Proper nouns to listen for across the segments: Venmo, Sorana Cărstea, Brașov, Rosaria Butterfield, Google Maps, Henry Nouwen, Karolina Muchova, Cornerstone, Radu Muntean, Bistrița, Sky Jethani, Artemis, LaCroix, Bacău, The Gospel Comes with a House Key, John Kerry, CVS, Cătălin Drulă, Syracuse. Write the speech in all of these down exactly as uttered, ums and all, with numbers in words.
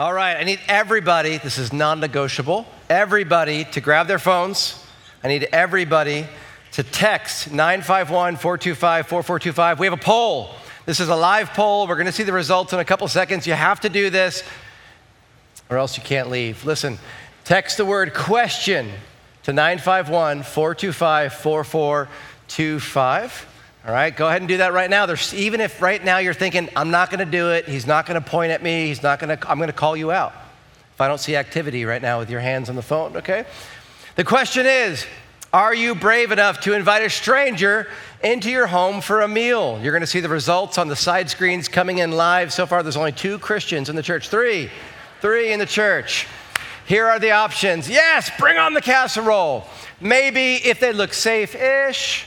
All right, I need everybody, this is non-negotiable, everybody to grab their phones. I need everybody to text nine five one, four two five, four four two five. We have a poll. This is a live poll. We're going to see the results in a couple seconds. You have to do this or else you can't leave. Listen, text the word question to nine five one, four two five, four four two five. All right, go ahead and do that right now. There's, even if right now you're thinking, I'm not going to do it, he's not going to point at me, he's not going to, I'm going to call you out if I don't see activity right now with your hands on the phone, okay? The question is, are you brave enough to invite a stranger into your home for a meal? You're going to see the results on the side screens coming in live. So far, there's only two Christians in the church, three, three in the church. Here are the options. Yes, bring on the casserole. Maybe if they look safe-ish.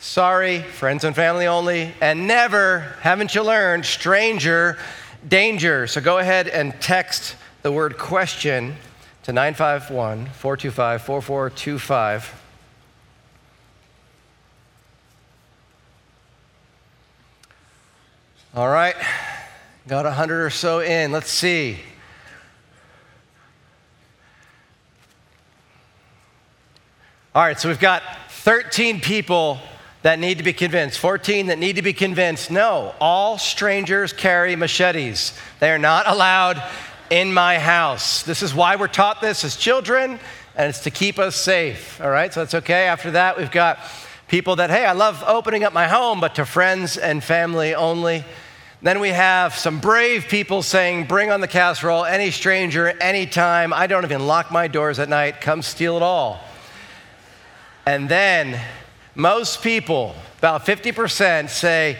Sorry, friends and family only, and never, haven't you learned, stranger danger. So go ahead and text the word question to nine five one, four two five, four four two five. All right, got one hundred or so in. Let's see. All right, so we've got thirteen people that need to be convinced, fourteen that need to be convinced. No, all strangers carry machetes. They are not allowed in my house. This is why we're taught this as children, and it's to keep us safe, all right? So that's okay. After that, we've got people that, hey, I love opening up my home, but to friends and family only. Then we have some brave people saying, bring on the casserole, any stranger, anytime. I don't even lock my doors at night. Come steal it all. And then most people, about fifty percent, say,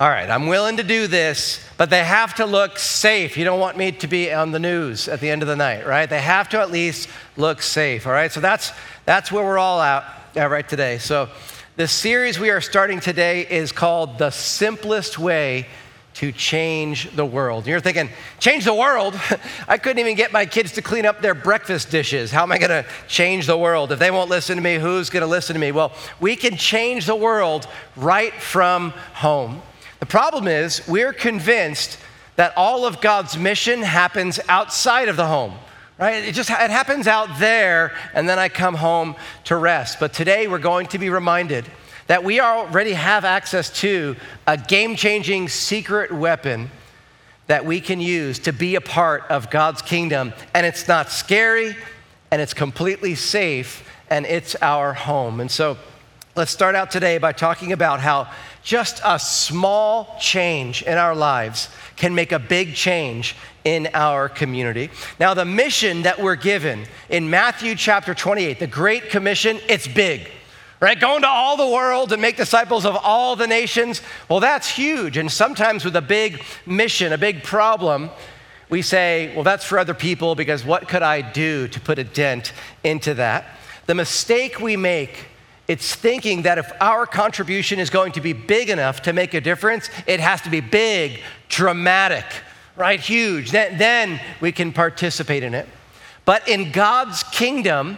all right, I'm willing to do this, but they have to look safe. You don't want me to be on the news at the end of the night, right? They have to at least look safe, all right? So that's that's where we're all at right today. So the series we are starting today is called The Simplest Way to Change the World. You're thinking, change the world? I couldn't even get my kids to clean up their breakfast dishes. How am I gonna change the world? If they won't listen to me, who's gonna listen to me? Well, we can change the world right from home. The problem is we're convinced that all of God's mission happens outside of the home, right? It just, it happens out there, and then I come home to rest. But today we're going to be reminded that we already have access to a game-changing secret weapon that we can use to be a part of God's kingdom. And it's not scary, and it's completely safe, and it's our home. And so let's start out today by talking about how just a small change in our lives can make a big change in our community. Now, the mission that we're given in Matthew chapter twenty-eight, the Great Commission, it's big. Right, go into all the world and make disciples of all the nations. Well, that's huge. And sometimes with a big mission, a big problem, we say, well, that's for other people because what could I do to put a dent into that? The mistake we make, it's thinking that if our contribution is going to be big enough to make a difference, it has to be big, dramatic, right, huge. Then we can participate in it. But in God's kingdom,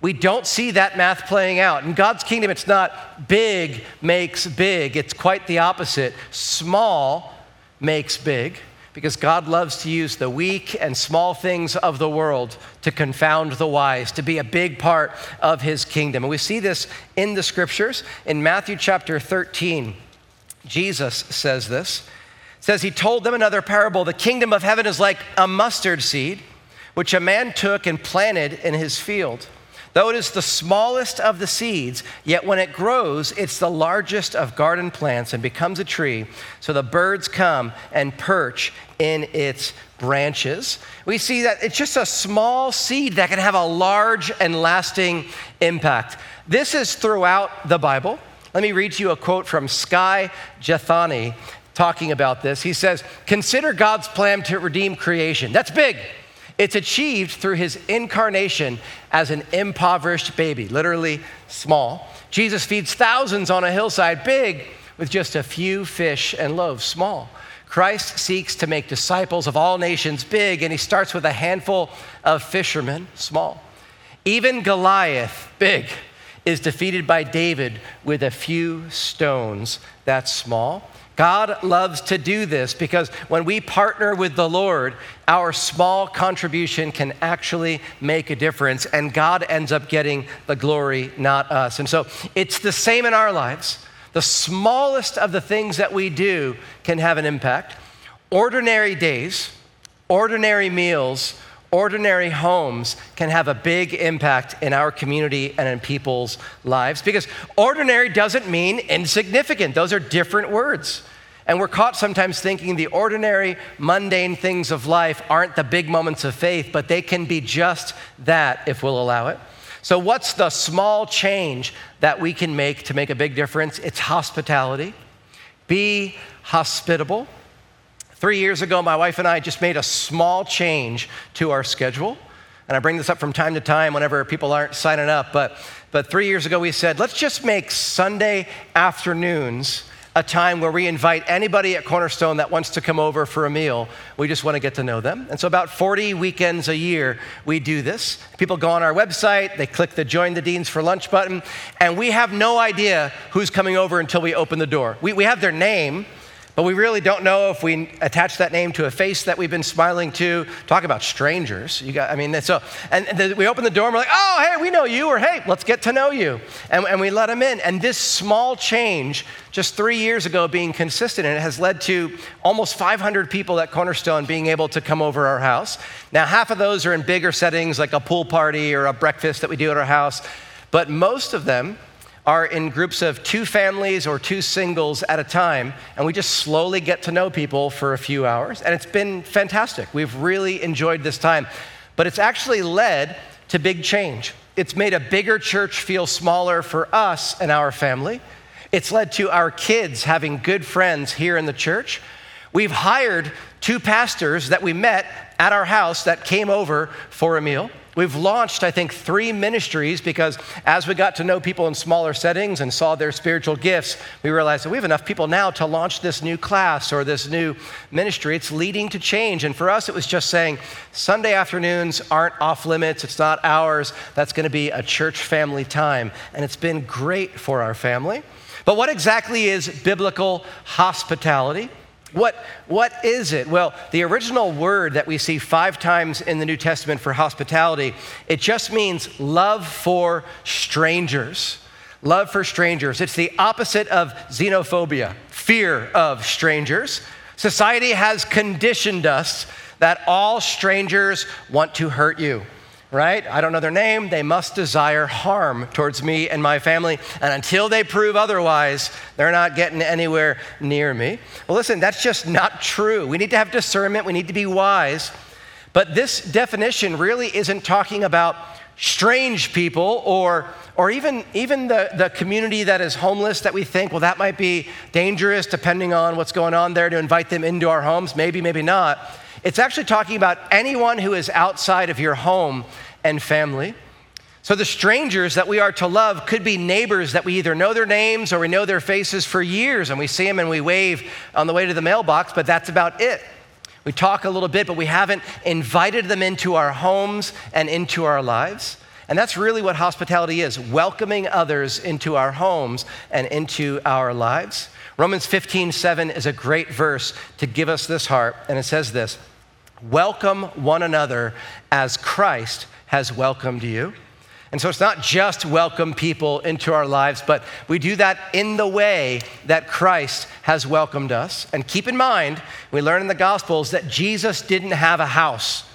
we don't see that math playing out. In God's kingdom, it's not big makes big. It's quite the opposite. Small makes big because God loves to use the weak and small things of the world to confound the wise, to be a big part of his kingdom. And we see this in the scriptures. In Matthew chapter thirteen, Jesus says this. It says, he told them another parable. The kingdom of heaven is like a mustard seed, which a man took and planted in his field. Though it is the smallest of the seeds, yet when it grows, it's the largest of garden plants and becomes a tree, so the birds come and perch in its branches. We see that it's just a small seed that can have a large and lasting impact. This is throughout the Bible. Let me read to you a quote from Sky Jethani talking about this. He says, "Consider God's plan to redeem creation." That's big. It's achieved through his incarnation as an impoverished baby, literally small. Jesus feeds thousands on a hillside, big, with just a few fish and loaves, small. Christ seeks to make disciples of all nations, big, and he starts with a handful of fishermen, small. Even Goliath, big, is defeated by David with a few stones, that's small. God loves to do this because when we partner with the Lord, our small contribution can actually make a difference, and God ends up getting the glory, not us. And so it's the same in our lives. The smallest of the things that we do can have an impact. Ordinary days, ordinary meals, ordinary homes can have a big impact in our community and in people's lives, because ordinary doesn't mean insignificant. Those are different words. And we're caught sometimes thinking the ordinary, mundane things of life aren't the big moments of faith, but they can be just that if we'll allow it. So what's the small change that we can make to make a big difference? It's hospitality. Be hospitable. Three years ago, my wife and I just made a small change to our schedule. And I bring this up from time to time whenever people aren't signing up. But, but three years ago, we said, let's just make Sunday afternoons a time where we invite anybody at Cornerstone that wants to come over for a meal. We just want to get to know them. And so about forty weekends a year, we do this. People go on our website, they click the Join the Deans for Lunch button, and we have no idea who's coming over until we open the door. We, we have their name, but we really don't know if we attach that name to a face that we've been smiling to. Talk about strangers. You got, I mean, so, and the, we open the door and we're like, oh, hey, we know you, or hey, let's get to know you. And, and we let them in. And this small change, just three years ago, being consistent, and it has led to almost five hundred people at Cornerstone being able to come over our house. Now, half of those are in bigger settings like a pool party or a breakfast that we do at our house, but most of them are in groups of two families or two singles at a time, and we just slowly get to know people for a few hours, and it's been fantastic. We've really enjoyed this time, but it's actually led to big change. It's made a bigger church feel smaller for us and our family. It's led to our kids having good friends here in the church. We've hired two pastors that we met at our house that came over for a meal. We've launched, I think, three ministries, because as we got to know people in smaller settings and saw their spiritual gifts, we realized that we have enough people now to launch this new class or this new ministry. It's leading to change. And for us, it was just saying Sunday afternoons aren't off limits. It's not ours. That's going to be a church family time. And it's been great for our family. But what exactly is biblical hospitality? What, what is it? Well, the original word that we see five times in the New Testament for hospitality, it just means love for strangers. Love for strangers. It's the opposite of xenophobia, fear of strangers. Society has conditioned us that all strangers want to hurt you, right? I don't know their name. They must desire harm towards me and my family. And until they prove otherwise, they're not getting anywhere near me. Well, listen, that's just not true. We need to have discernment. We need to be wise. But this definition really isn't talking about strange people or or even, even the, the community that is homeless that we think, well, that might be dangerous depending on what's going on there, to invite them into our homes. Maybe, maybe not. It's actually talking about anyone who is outside of your home and family. So the strangers that we are to love could be neighbors that we either know their names or we know their faces for years, and we see them and we wave on the way to the mailbox, but that's about it. We talk a little bit, but we haven't invited them into our homes and into our lives. And that's really what hospitality is, welcoming others into our homes and into our lives. Romans fifteen seven is a great verse to give us this heart, and it says this: welcome one another as Christ has welcomed you. And so it's not just welcome people into our lives, but we do that in the way that Christ has welcomed us. And keep in mind, we learn in the Gospels that Jesus didn't have a house.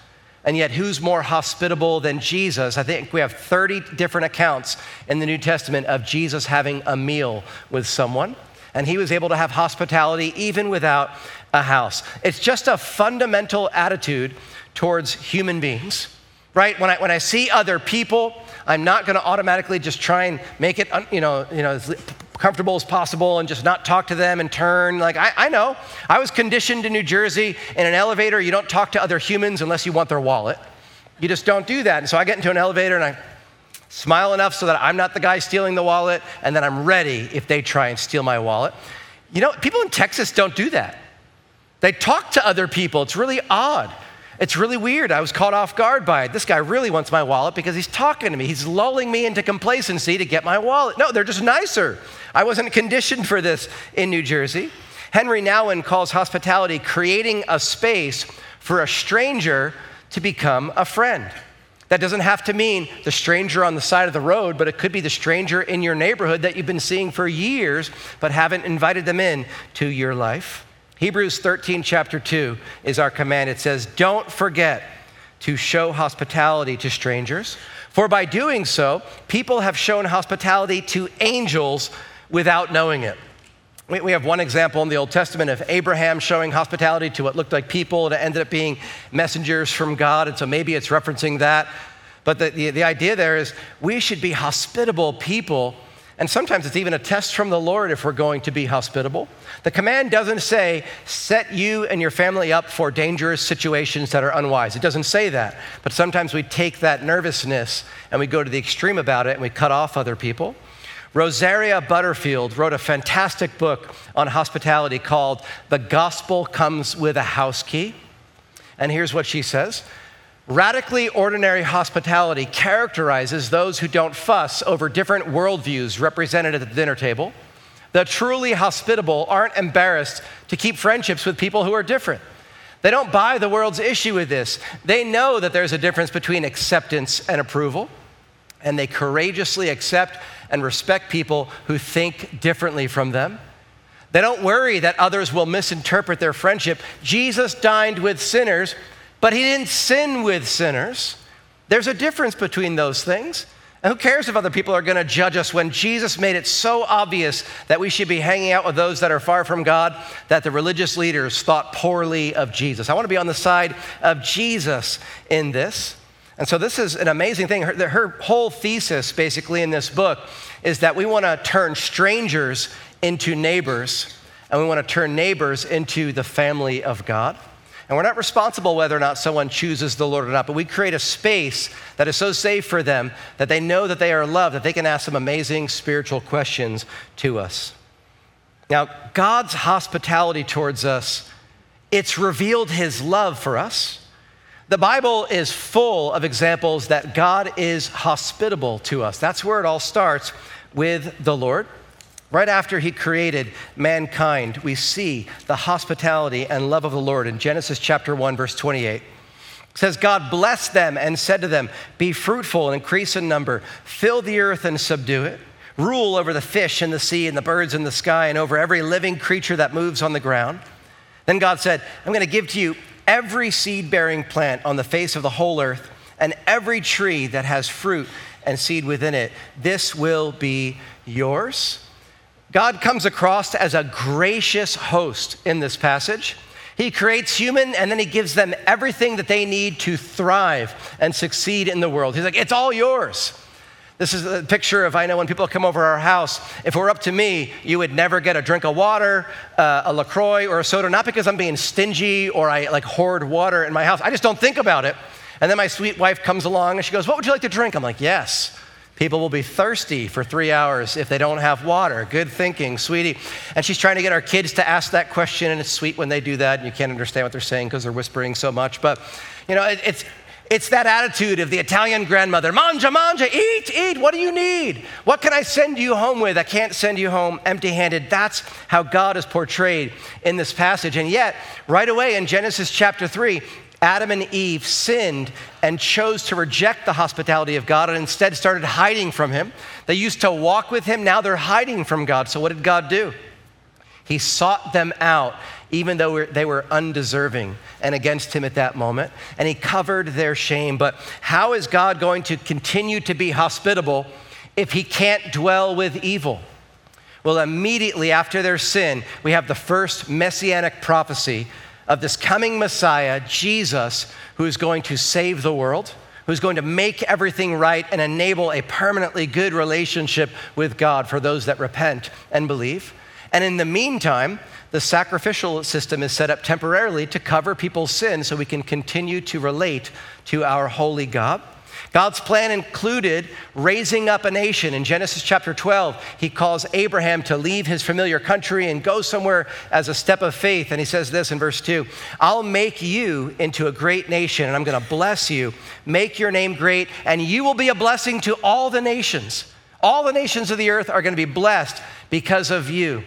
And yet, who's more hospitable than Jesus? I think we have thirty different accounts in the New Testament of Jesus having a meal with someone. And he was able to have hospitality even without a house. It's just a fundamental attitude towards human beings, right? When I, when I see other people, I'm not gonna automatically just try and make it, you know, you know, as comfortable as possible and just not talk to them and turn. Like, I, I know, I was conditioned in New Jersey in an elevator, you don't talk to other humans unless you want their wallet. You just don't do that. And so I get into an elevator and I smile enough so that I'm not the guy stealing the wallet, and then I'm ready if they try and steal my wallet. You know, people in Texas don't do that. They talk to other people. It's really odd. It's really weird. I was caught off guard by it. This guy really wants my wallet because he's talking to me. He's lulling me into complacency to get my wallet. No, they're just nicer. I wasn't conditioned for this in New Jersey. Henry Nouwen calls hospitality creating a space for a stranger to become a friend. That doesn't have to mean the stranger on the side of the road, but it could be the stranger in your neighborhood that you've been seeing for years, but haven't invited them in to your life. Hebrews thirteen, chapter two is our command. It says, don't forget to show hospitality to strangers, for by doing so, people have shown hospitality to angels without knowing it. We have one example in the Old Testament of Abraham showing hospitality to what looked like people, and it ended up being messengers from God, and so maybe it's referencing that. But the, the, the idea there is we should be hospitable people, and sometimes it's even a test from the Lord if we're going to be hospitable. The command doesn't say, set you and your family up for dangerous situations that are unwise. It doesn't say that, but sometimes we take that nervousness and we go to the extreme about it and we cut off other people. Rosaria Butterfield wrote a fantastic book on hospitality called The Gospel Comes with a House Key. And here's what she says. Radically ordinary hospitality characterizes those who don't fuss over different worldviews represented at the dinner table. The truly hospitable aren't embarrassed to keep friendships with people who are different. They don't buy the world's issue with this. They know that there's a difference between acceptance and approval, and they courageously accept and respect people who think differently from them. They don't worry that others will misinterpret their friendship. Jesus dined with sinners, but he didn't sin with sinners. There's a difference between those things. And who cares if other people are gonna judge us when Jesus made it so obvious that we should be hanging out with those that are far from God that the religious leaders thought poorly of Jesus. I wanna be on the side of Jesus in this. And so this is an amazing thing. Her, her whole thesis basically in this book is that we wanna turn strangers into neighbors, and we wanna turn neighbors into the family of God. And we're not responsible whether or not someone chooses the Lord or not, but we create a space that is so safe for them that they know that they are loved, that they can ask some amazing spiritual questions to us. Now, God's hospitality towards us, it's revealed his love for us. The Bible is full of examples that God is hospitable to us. That's where it all starts with the Lord. Right after he created mankind, we see the hospitality and love of the Lord in Genesis chapter one, verse twenty-eight. It says, God blessed them and said to them, be fruitful and increase in number, fill the earth and subdue it, rule over the fish in the sea and the birds in the sky and over every living creature that moves on the ground. Then God said, I'm gonna give to you every seed-bearing plant on the face of the whole earth and every tree that has fruit and seed within it, this will be yours. God comes across as a gracious host in this passage. He creates human and then he gives them everything that they need to thrive and succeed in the world. He's like, it's all yours. This is a picture of, I know when people come over our house, if it were up to me, you would never get a drink of water, uh, a LaCroix or a soda, not because I'm being stingy or I like hoard water in my house. I just don't think about it. And then my sweet wife comes along and she goes, what would you like to drink? I'm like, yes, people will be thirsty for three hours if they don't have water. Good thinking, sweetie. And she's trying to get our kids to ask that question, and it's sweet when they do that and you can't understand what they're saying because they're whispering so much. But you know, it, it's, It's that attitude of the Italian grandmother, mangia, mangia, eat, eat, what do you need? What can I send you home with? I can't send you home empty-handed. That's how God is portrayed in this passage. And yet, right away in Genesis chapter three, Adam and Eve sinned and chose to reject the hospitality of God and instead started hiding from him. They used to walk with him, now they're hiding from God. So what did God do? He sought them out, even though they were undeserving and against him at that moment, and he covered their shame. But how is God going to continue to be hospitable if he can't dwell with evil? Well, immediately after their sin, we have the first messianic prophecy of this coming Messiah, Jesus, who is going to save the world, who's going to make everything right and enable a permanently good relationship with God for those that repent and believe. And in the meantime, the sacrificial system is set up temporarily to cover people's sin so we can continue to relate to our holy God. God's plan included raising up a nation. In Genesis chapter twelve, he calls Abraham to leave his familiar country and go somewhere as a step of faith. And he says this in verse two, I'll make you into a great nation and I'm gonna bless you, make your name great, and you will be a blessing to all the nations. All the nations of the earth are gonna be blessed because of you.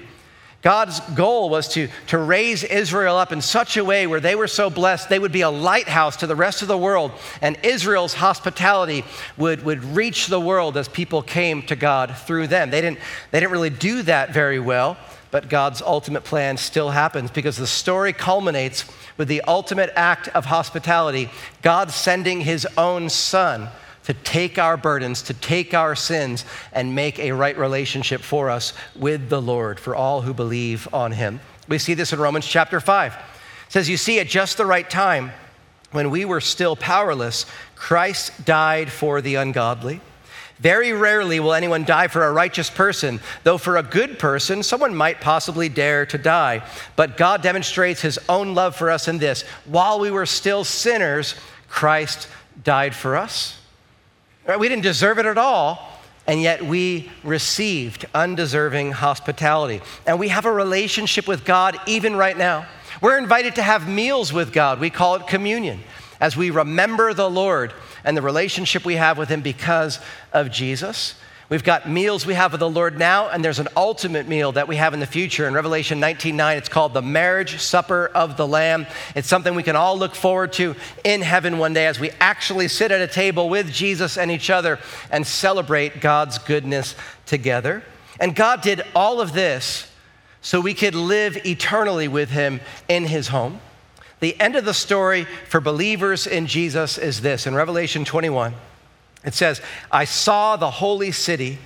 God's goal was to, to raise Israel up in such a way where they were so blessed, they would be a lighthouse to the rest of the world, and Israel's hospitality would, would reach the world as people came to God through them. They didn't, they didn't really do that very well, but God's ultimate plan still happens because the story culminates with the ultimate act of hospitality, God sending his own son to take our burdens, to take our sins, and make a right relationship for us with the Lord, for all who believe on him. We see this in Romans chapter five. It says, you see, at just the right time, when we were still powerless, Christ died for the ungodly. Very rarely will anyone die for a righteous person, though for a good person, someone might possibly dare to die. But God demonstrates his own love for us in this. While we were still sinners, Christ died for us. We didn't deserve it at all, and yet we received undeserving hospitality. And we have a relationship with God even right now. We're invited to have meals with God. We call it communion, as we remember the Lord and the relationship we have with him because of Jesus. We've got meals we have with the Lord now, and there's an ultimate meal that we have in the future. In Revelation nineteen nine, it's called the marriage supper of the Lamb. It's something we can all look forward to in heaven one day as we actually sit at a table with Jesus and each other and celebrate God's goodness together. And God did all of this so we could live eternally with him in his home. The end of the story for believers in Jesus is this. In Revelation twenty-one, it says, I saw the holy city,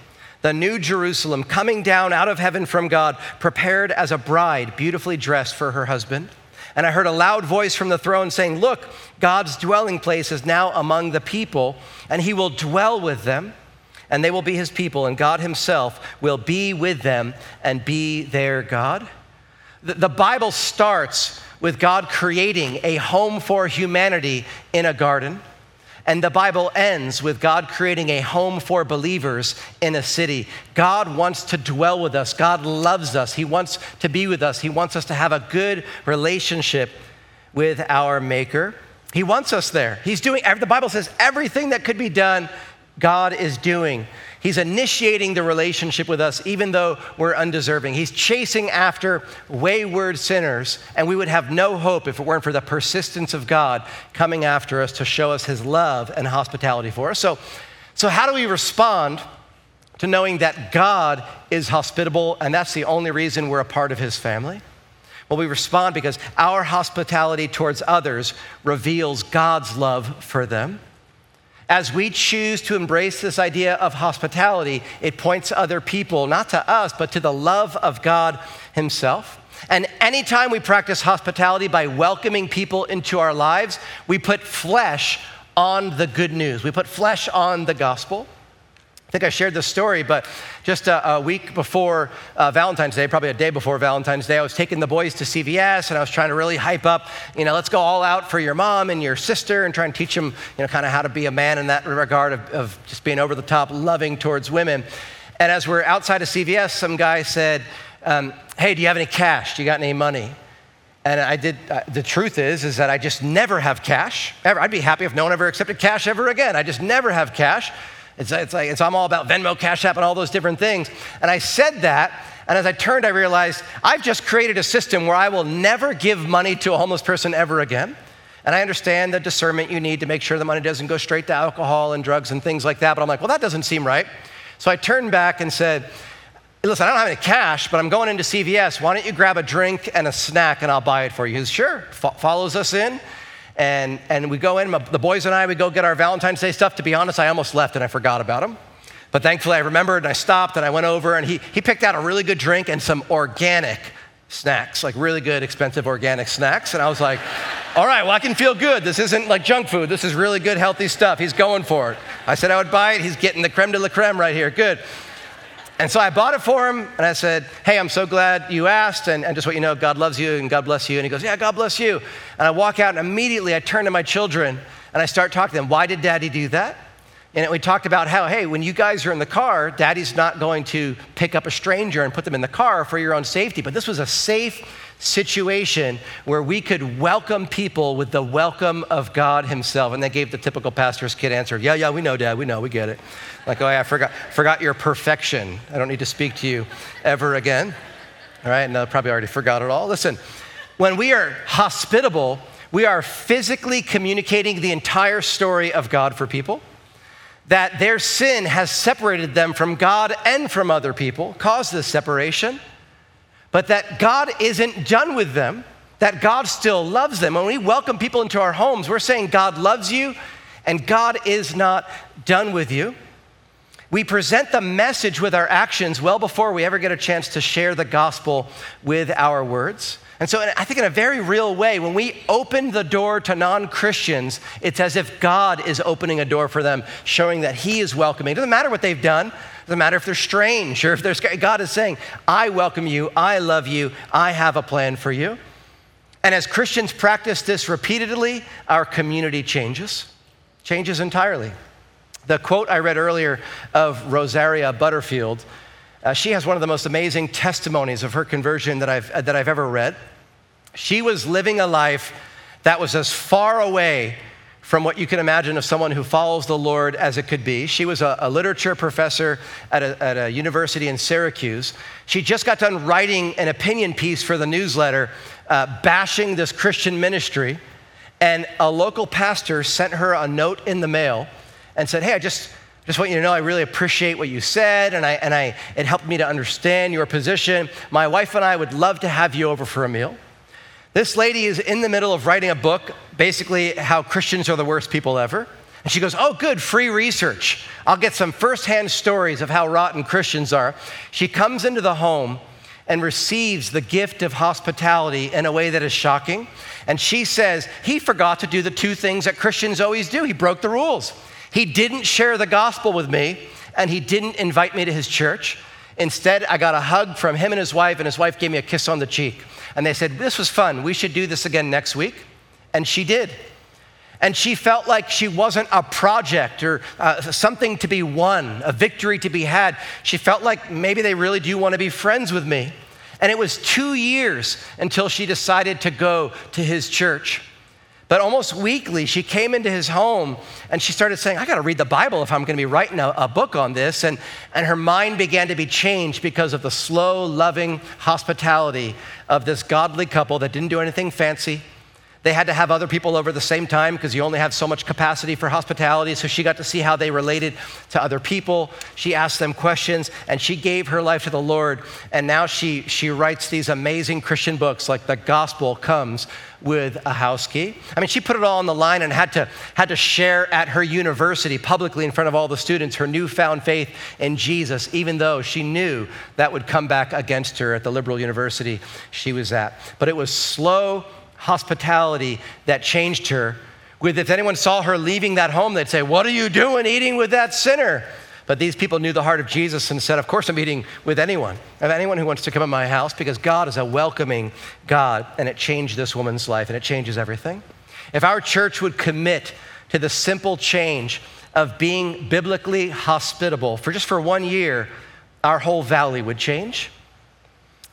the new Jerusalem, coming down out of heaven from God, prepared as a bride, beautifully dressed for her husband. And I heard a loud voice from the throne saying, look, God's dwelling place is now among the people, and he will dwell with them, and they will be his people, and God himself will be with them and be their God. The Bible starts with God creating a home for humanity in a garden. And the Bible ends with God creating a home for believers in a city. God wants to dwell with us. God loves us. He wants to be with us. He wants us to have a good relationship with our Maker. He wants us there. He's doing, the Bible says everything that could be done, God is doing. He's initiating the relationship with us, even though we're undeserving. He's chasing after wayward sinners, and we would have no hope if it weren't for the persistence of God coming after us to show us his love and hospitality for us. So, so how do we respond to knowing that God is hospitable, and that's the only reason we're a part of his family? Well, we respond because our hospitality towards others reveals God's love for them. As we choose to embrace this idea of hospitality, it points other people, not to us, but to the love of God himself. And anytime we practice hospitality by welcoming people into our lives, we put flesh on the good news. We put flesh on the gospel. I think I shared this story, but just a, a week before uh, Valentine's Day, probably a day before Valentine's Day, I was taking the boys to C V S, and I was trying to really hype up, you know, let's go all out for your mom and your sister, and try and teach them, you know, kind of how to be a man in that regard of, of just being over the top, loving towards women. And as we're outside of C V S, some guy said, um, hey, do you have any cash? Do you got any money? And I did, uh, the truth is, is that I just never have cash, ever. I'd be happy if no one ever accepted cash ever again. I just never have cash. It's, it's like, it's, I'm all about Venmo, Cash App, and all those different things. And I said that, and as I turned, I realized I've just created a system where I will never give money to a homeless person ever again. And I understand the discernment you need to make sure the money doesn't go straight to alcohol and drugs and things like that. But I'm like, well, that doesn't seem right. So I turned back and said, listen, I don't have any cash, but I'm going into C V S. Why don't you grab a drink and a snack, and I'll buy it for you? He says, sure, Fo- follows us in. And and we go in, my, the boys and I, we go get our Valentine's Day stuff. To be honest, I almost left and I forgot about them. But thankfully I remembered and I stopped and I went over, and he he picked out a really good drink and some organic snacks, like really good, expensive organic snacks. And I was like, all right, well, I can feel good. This isn't like junk food. This is really good, healthy stuff. He's going for it. I said I would buy it. He's getting the creme de la creme right here. Good. And so I bought it for him, and I said, hey, I'm so glad you asked, and, and just what you know, God loves you, and God bless you. And he goes, yeah, God bless you. And I walk out, and immediately I turn to my children, and I start talking to them. Why did Daddy do that? And we talked about how, hey, when you guys are in the car, Daddy's not going to pick up a stranger and put them in the car for your own safety. But this was a safe situation where we could welcome people with the welcome of God himself. And they gave the typical pastor's kid answer. Yeah, yeah, we know, Dad. We know. We get it. Like, oh, yeah, I forgot, forgot your perfection. I don't need to speak to you ever again. All right, now I probably already forgot it all. Listen, when we are hospitable, we are physically communicating the entire story of God for people, that their sin has separated them from God and from other people, caused this separation, but that God isn't done with them, that God still loves them. When we welcome people into our homes, we're saying God loves you and God is not done with you. We present the message with our actions well before we ever get a chance to share the gospel with our words. And so I think in a very real way, when we open the door to non-Christians, it's as if God is opening a door for them, showing that he is welcoming. It doesn't matter what they've done. It doesn't matter if they're strange or if they're scared. God is saying, I welcome you. I love you. I have a plan for you. And as Christians practice this repeatedly, our community changes, changes entirely. The quote I read earlier of Rosaria Butterfield, Uh, she has one of the most amazing testimonies of her conversion that I've, uh, that I've ever read. She was living a life that was as far away from what you can imagine of someone who follows the Lord as it could be. She was a, a literature professor at a, at a university in Syracuse. She just got done writing an opinion piece for the newsletter, uh, bashing this Christian ministry, and a local pastor sent her a note in the mail and said, hey, I just... Just want you to know I really appreciate what you said, and I and I it helped me to understand your position. My wife and I would love to have you over for a meal. This lady is in the middle of writing a book, basically how Christians are the worst people ever. And she goes, oh, good, free research. I'll get some firsthand stories of how rotten Christians are. She comes into the home and receives the gift of hospitality in a way that is shocking. And she says, he forgot to do the two things that Christians always do. He broke the rules. He didn't share the gospel with me, and he didn't invite me to his church. Instead, I got a hug from him and his wife, and his wife gave me a kiss on the cheek. And they said, this was fun. We should do this again next week. And she did. And she felt like she wasn't a project or uh, something to be won, a victory to be had. She felt like maybe they really do want to be friends with me. And it was two years until she decided to go to his church. But almost weekly, she came into his home and she started saying, I gotta read the Bible if I'm gonna be writing a, a book on this. And, and her mind began to be changed because of the slow, loving hospitality of this godly couple that didn't do anything fancy. They had to have other people over at the same time because you only have so much capacity for hospitality. So she got to see how they related to other people. She asked them questions and she gave her life to the Lord. And now she, she writes these amazing Christian books like The Gospel Comes with a House Key. I mean, she put it all on the line and had to, had to share at her university publicly in front of all the students her newfound faith in Jesus, even though she knew that would come back against her at the liberal university she was at. But it was slow hospitality that changed her. With if anyone saw her leaving that home, they'd say, what are you doing eating with that sinner? But these people knew the heart of Jesus and said, of course I'm eating with anyone, of anyone who wants to come in my house, because God is a welcoming God, and it changed this woman's life, and it changes everything. If our church would commit to the simple change of being biblically hospitable for just for one year, our whole valley would change.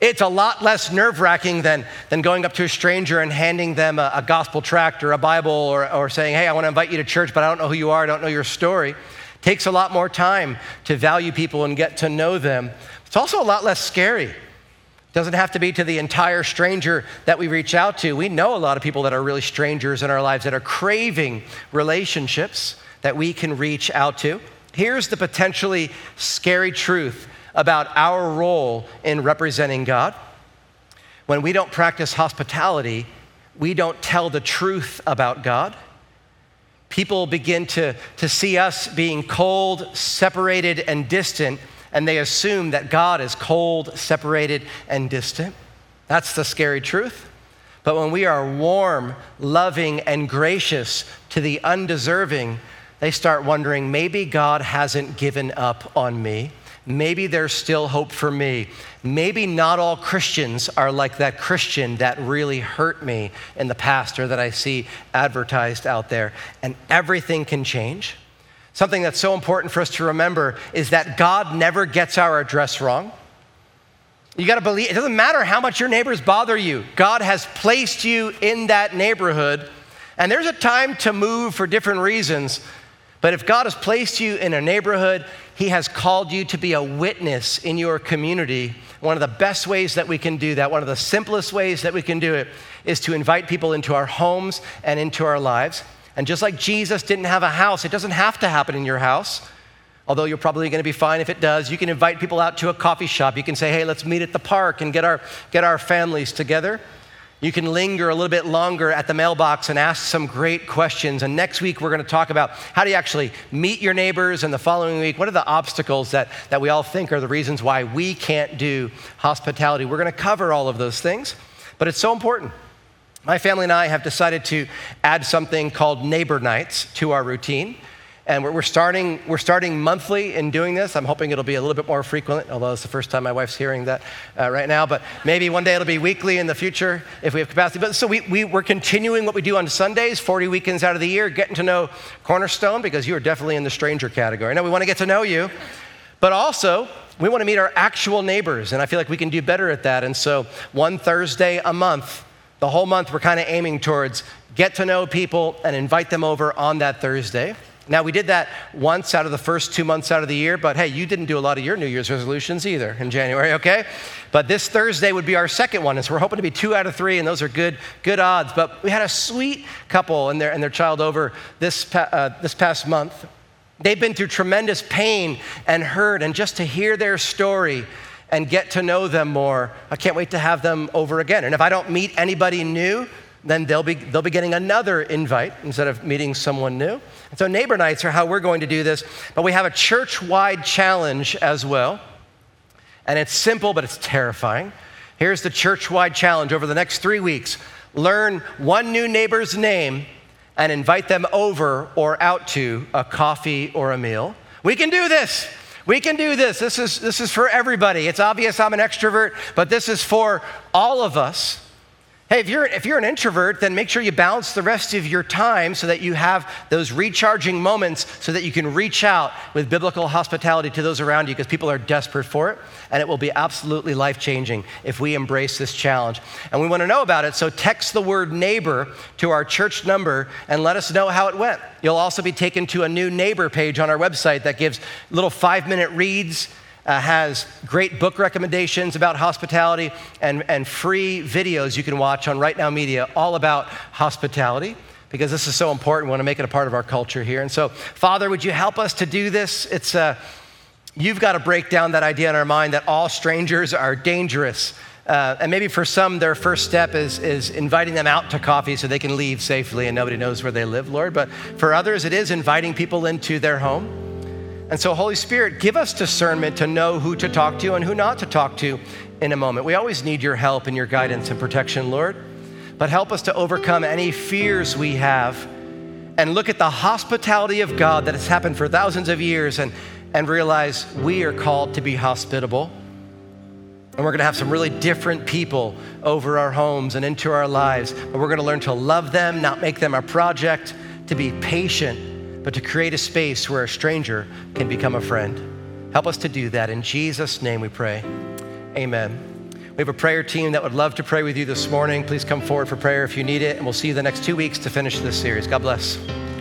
It's a lot less nerve-wracking than, than going up to a stranger and handing them a, a gospel tract or a Bible or, or saying, hey, I want to invite you to church, but I don't know who you are. I don't know your story. It takes a lot more time to value people and get to know them. It's also a lot less scary. It doesn't have to be to the entire stranger that we reach out to. We know a lot of people that are really strangers in our lives that are craving relationships that we can reach out to. Here's the potentially scary truth about our role in representing God. When we don't practice hospitality, we don't tell the truth about God. People begin to, to see us being cold, separated, and distant, and they assume that God is cold, separated, and distant. That's the scary truth. But when we are warm, loving, and gracious to the undeserving, they start wondering, maybe God hasn't given up on me. Maybe there's still hope for me. Maybe not all Christians are like that Christian that really hurt me in the past or that I see advertised out there. And everything can change. Something that's so important for us to remember is that God never gets our address wrong. You gotta believe, it doesn't matter how much your neighbors bother you. God has placed you in that neighborhood. And there's a time to move for different reasons. But if God has placed you in a neighborhood, he has called you to be a witness in your community. One of the best ways that we can do that, one of the simplest ways that we can do it, is to invite people into our homes and into our lives. And just like Jesus didn't have a house, it doesn't have to happen in your house, although you're probably gonna be fine if it does. You can invite people out to a coffee shop. You can say, hey, let's meet at the park and get our, get our families together. You can linger a little bit longer at the mailbox and ask some great questions. And next week, we're gonna talk about how do you actually meet your neighbors, and the following week, what are the obstacles that, that we all think are the reasons why we can't do hospitality? We're gonna cover all of those things, but it's so important. My family and I have decided to add something called neighbor nights to our routine. And we're starting, we're starting monthly in doing this. I'm hoping it'll be a little bit more frequent, although it's the first time my wife's hearing that uh, right now. But maybe one day it'll be weekly in the future if we have capacity. But so we, we, we're continuing what we do on Sundays, forty weekends out of the year, getting to know Cornerstone, because you are definitely in the stranger category. Now, we want to get to know you, but also we want to meet our actual neighbors. And I feel like we can do better at that. And so one Thursday a month, the whole month, we're kind of aiming towards get to know people and invite them over on that Thursday. Now, we did that once out of the first two months out of the year, but hey, you didn't do a lot of your New Year's resolutions either in January, okay? But this Thursday would be our second one, and so we're hoping to be two out of three, and those are good good odds. But we had a sweet couple and their, and their child over this, pa- uh, this past month. They've been through tremendous pain and hurt, and just to hear their story and get to know them more, I can't wait to have them over again. And if I don't meet anybody new, then they'll be they'll be getting another invite instead of meeting someone new. And so neighbor nights are how we're going to do this, but we have a church-wide challenge as well. And it's simple, but it's terrifying. Here's the church-wide challenge over the next three weeks. Learn one new neighbor's name and invite them over or out to a coffee or a meal. We can do this. We can do this. This is this is for everybody. It's obvious I'm an extrovert, but this is for all of us. Hey, if you're, if you're an introvert, then make sure you balance the rest of your time so that you have those recharging moments so that you can reach out with biblical hospitality to those around you, because people are desperate for it, and it will be absolutely life-changing if we embrace this challenge. And we want to know about it, so text the word neighbor to our church number and let us know how it went. You'll also be taken to a new neighbor page on our website that gives little five-minute reads, Uh, has great book recommendations about hospitality, and, and free videos you can watch on Right Now Media all about hospitality, because this is so important. We want to make it a part of our culture here. And so, Father, would you help us to do this? It's uh, you've got to break down that idea in our mind that all strangers are dangerous. Uh, and maybe for some, their first step is, is inviting them out to coffee so they can leave safely and nobody knows where they live, Lord. But for others, it is inviting people into their home. And so, Holy Spirit, give us discernment to know who to talk to and who not to talk to in a moment. We always need your help and your guidance and protection, Lord. But help us to overcome any fears we have and look at the hospitality of God that has happened for thousands of years, and, and realize we are called to be hospitable. And we're gonna have some really different people over our homes and into our lives. And we're gonna learn to love them, not make them our project, to be patient, but to create a space where a stranger can become a friend. Help us to do that. In Jesus' name we pray, amen. We have a prayer team that would love to pray with you this morning. Please come forward for prayer if you need it, and we'll see you the next two weeks to finish this series. God bless.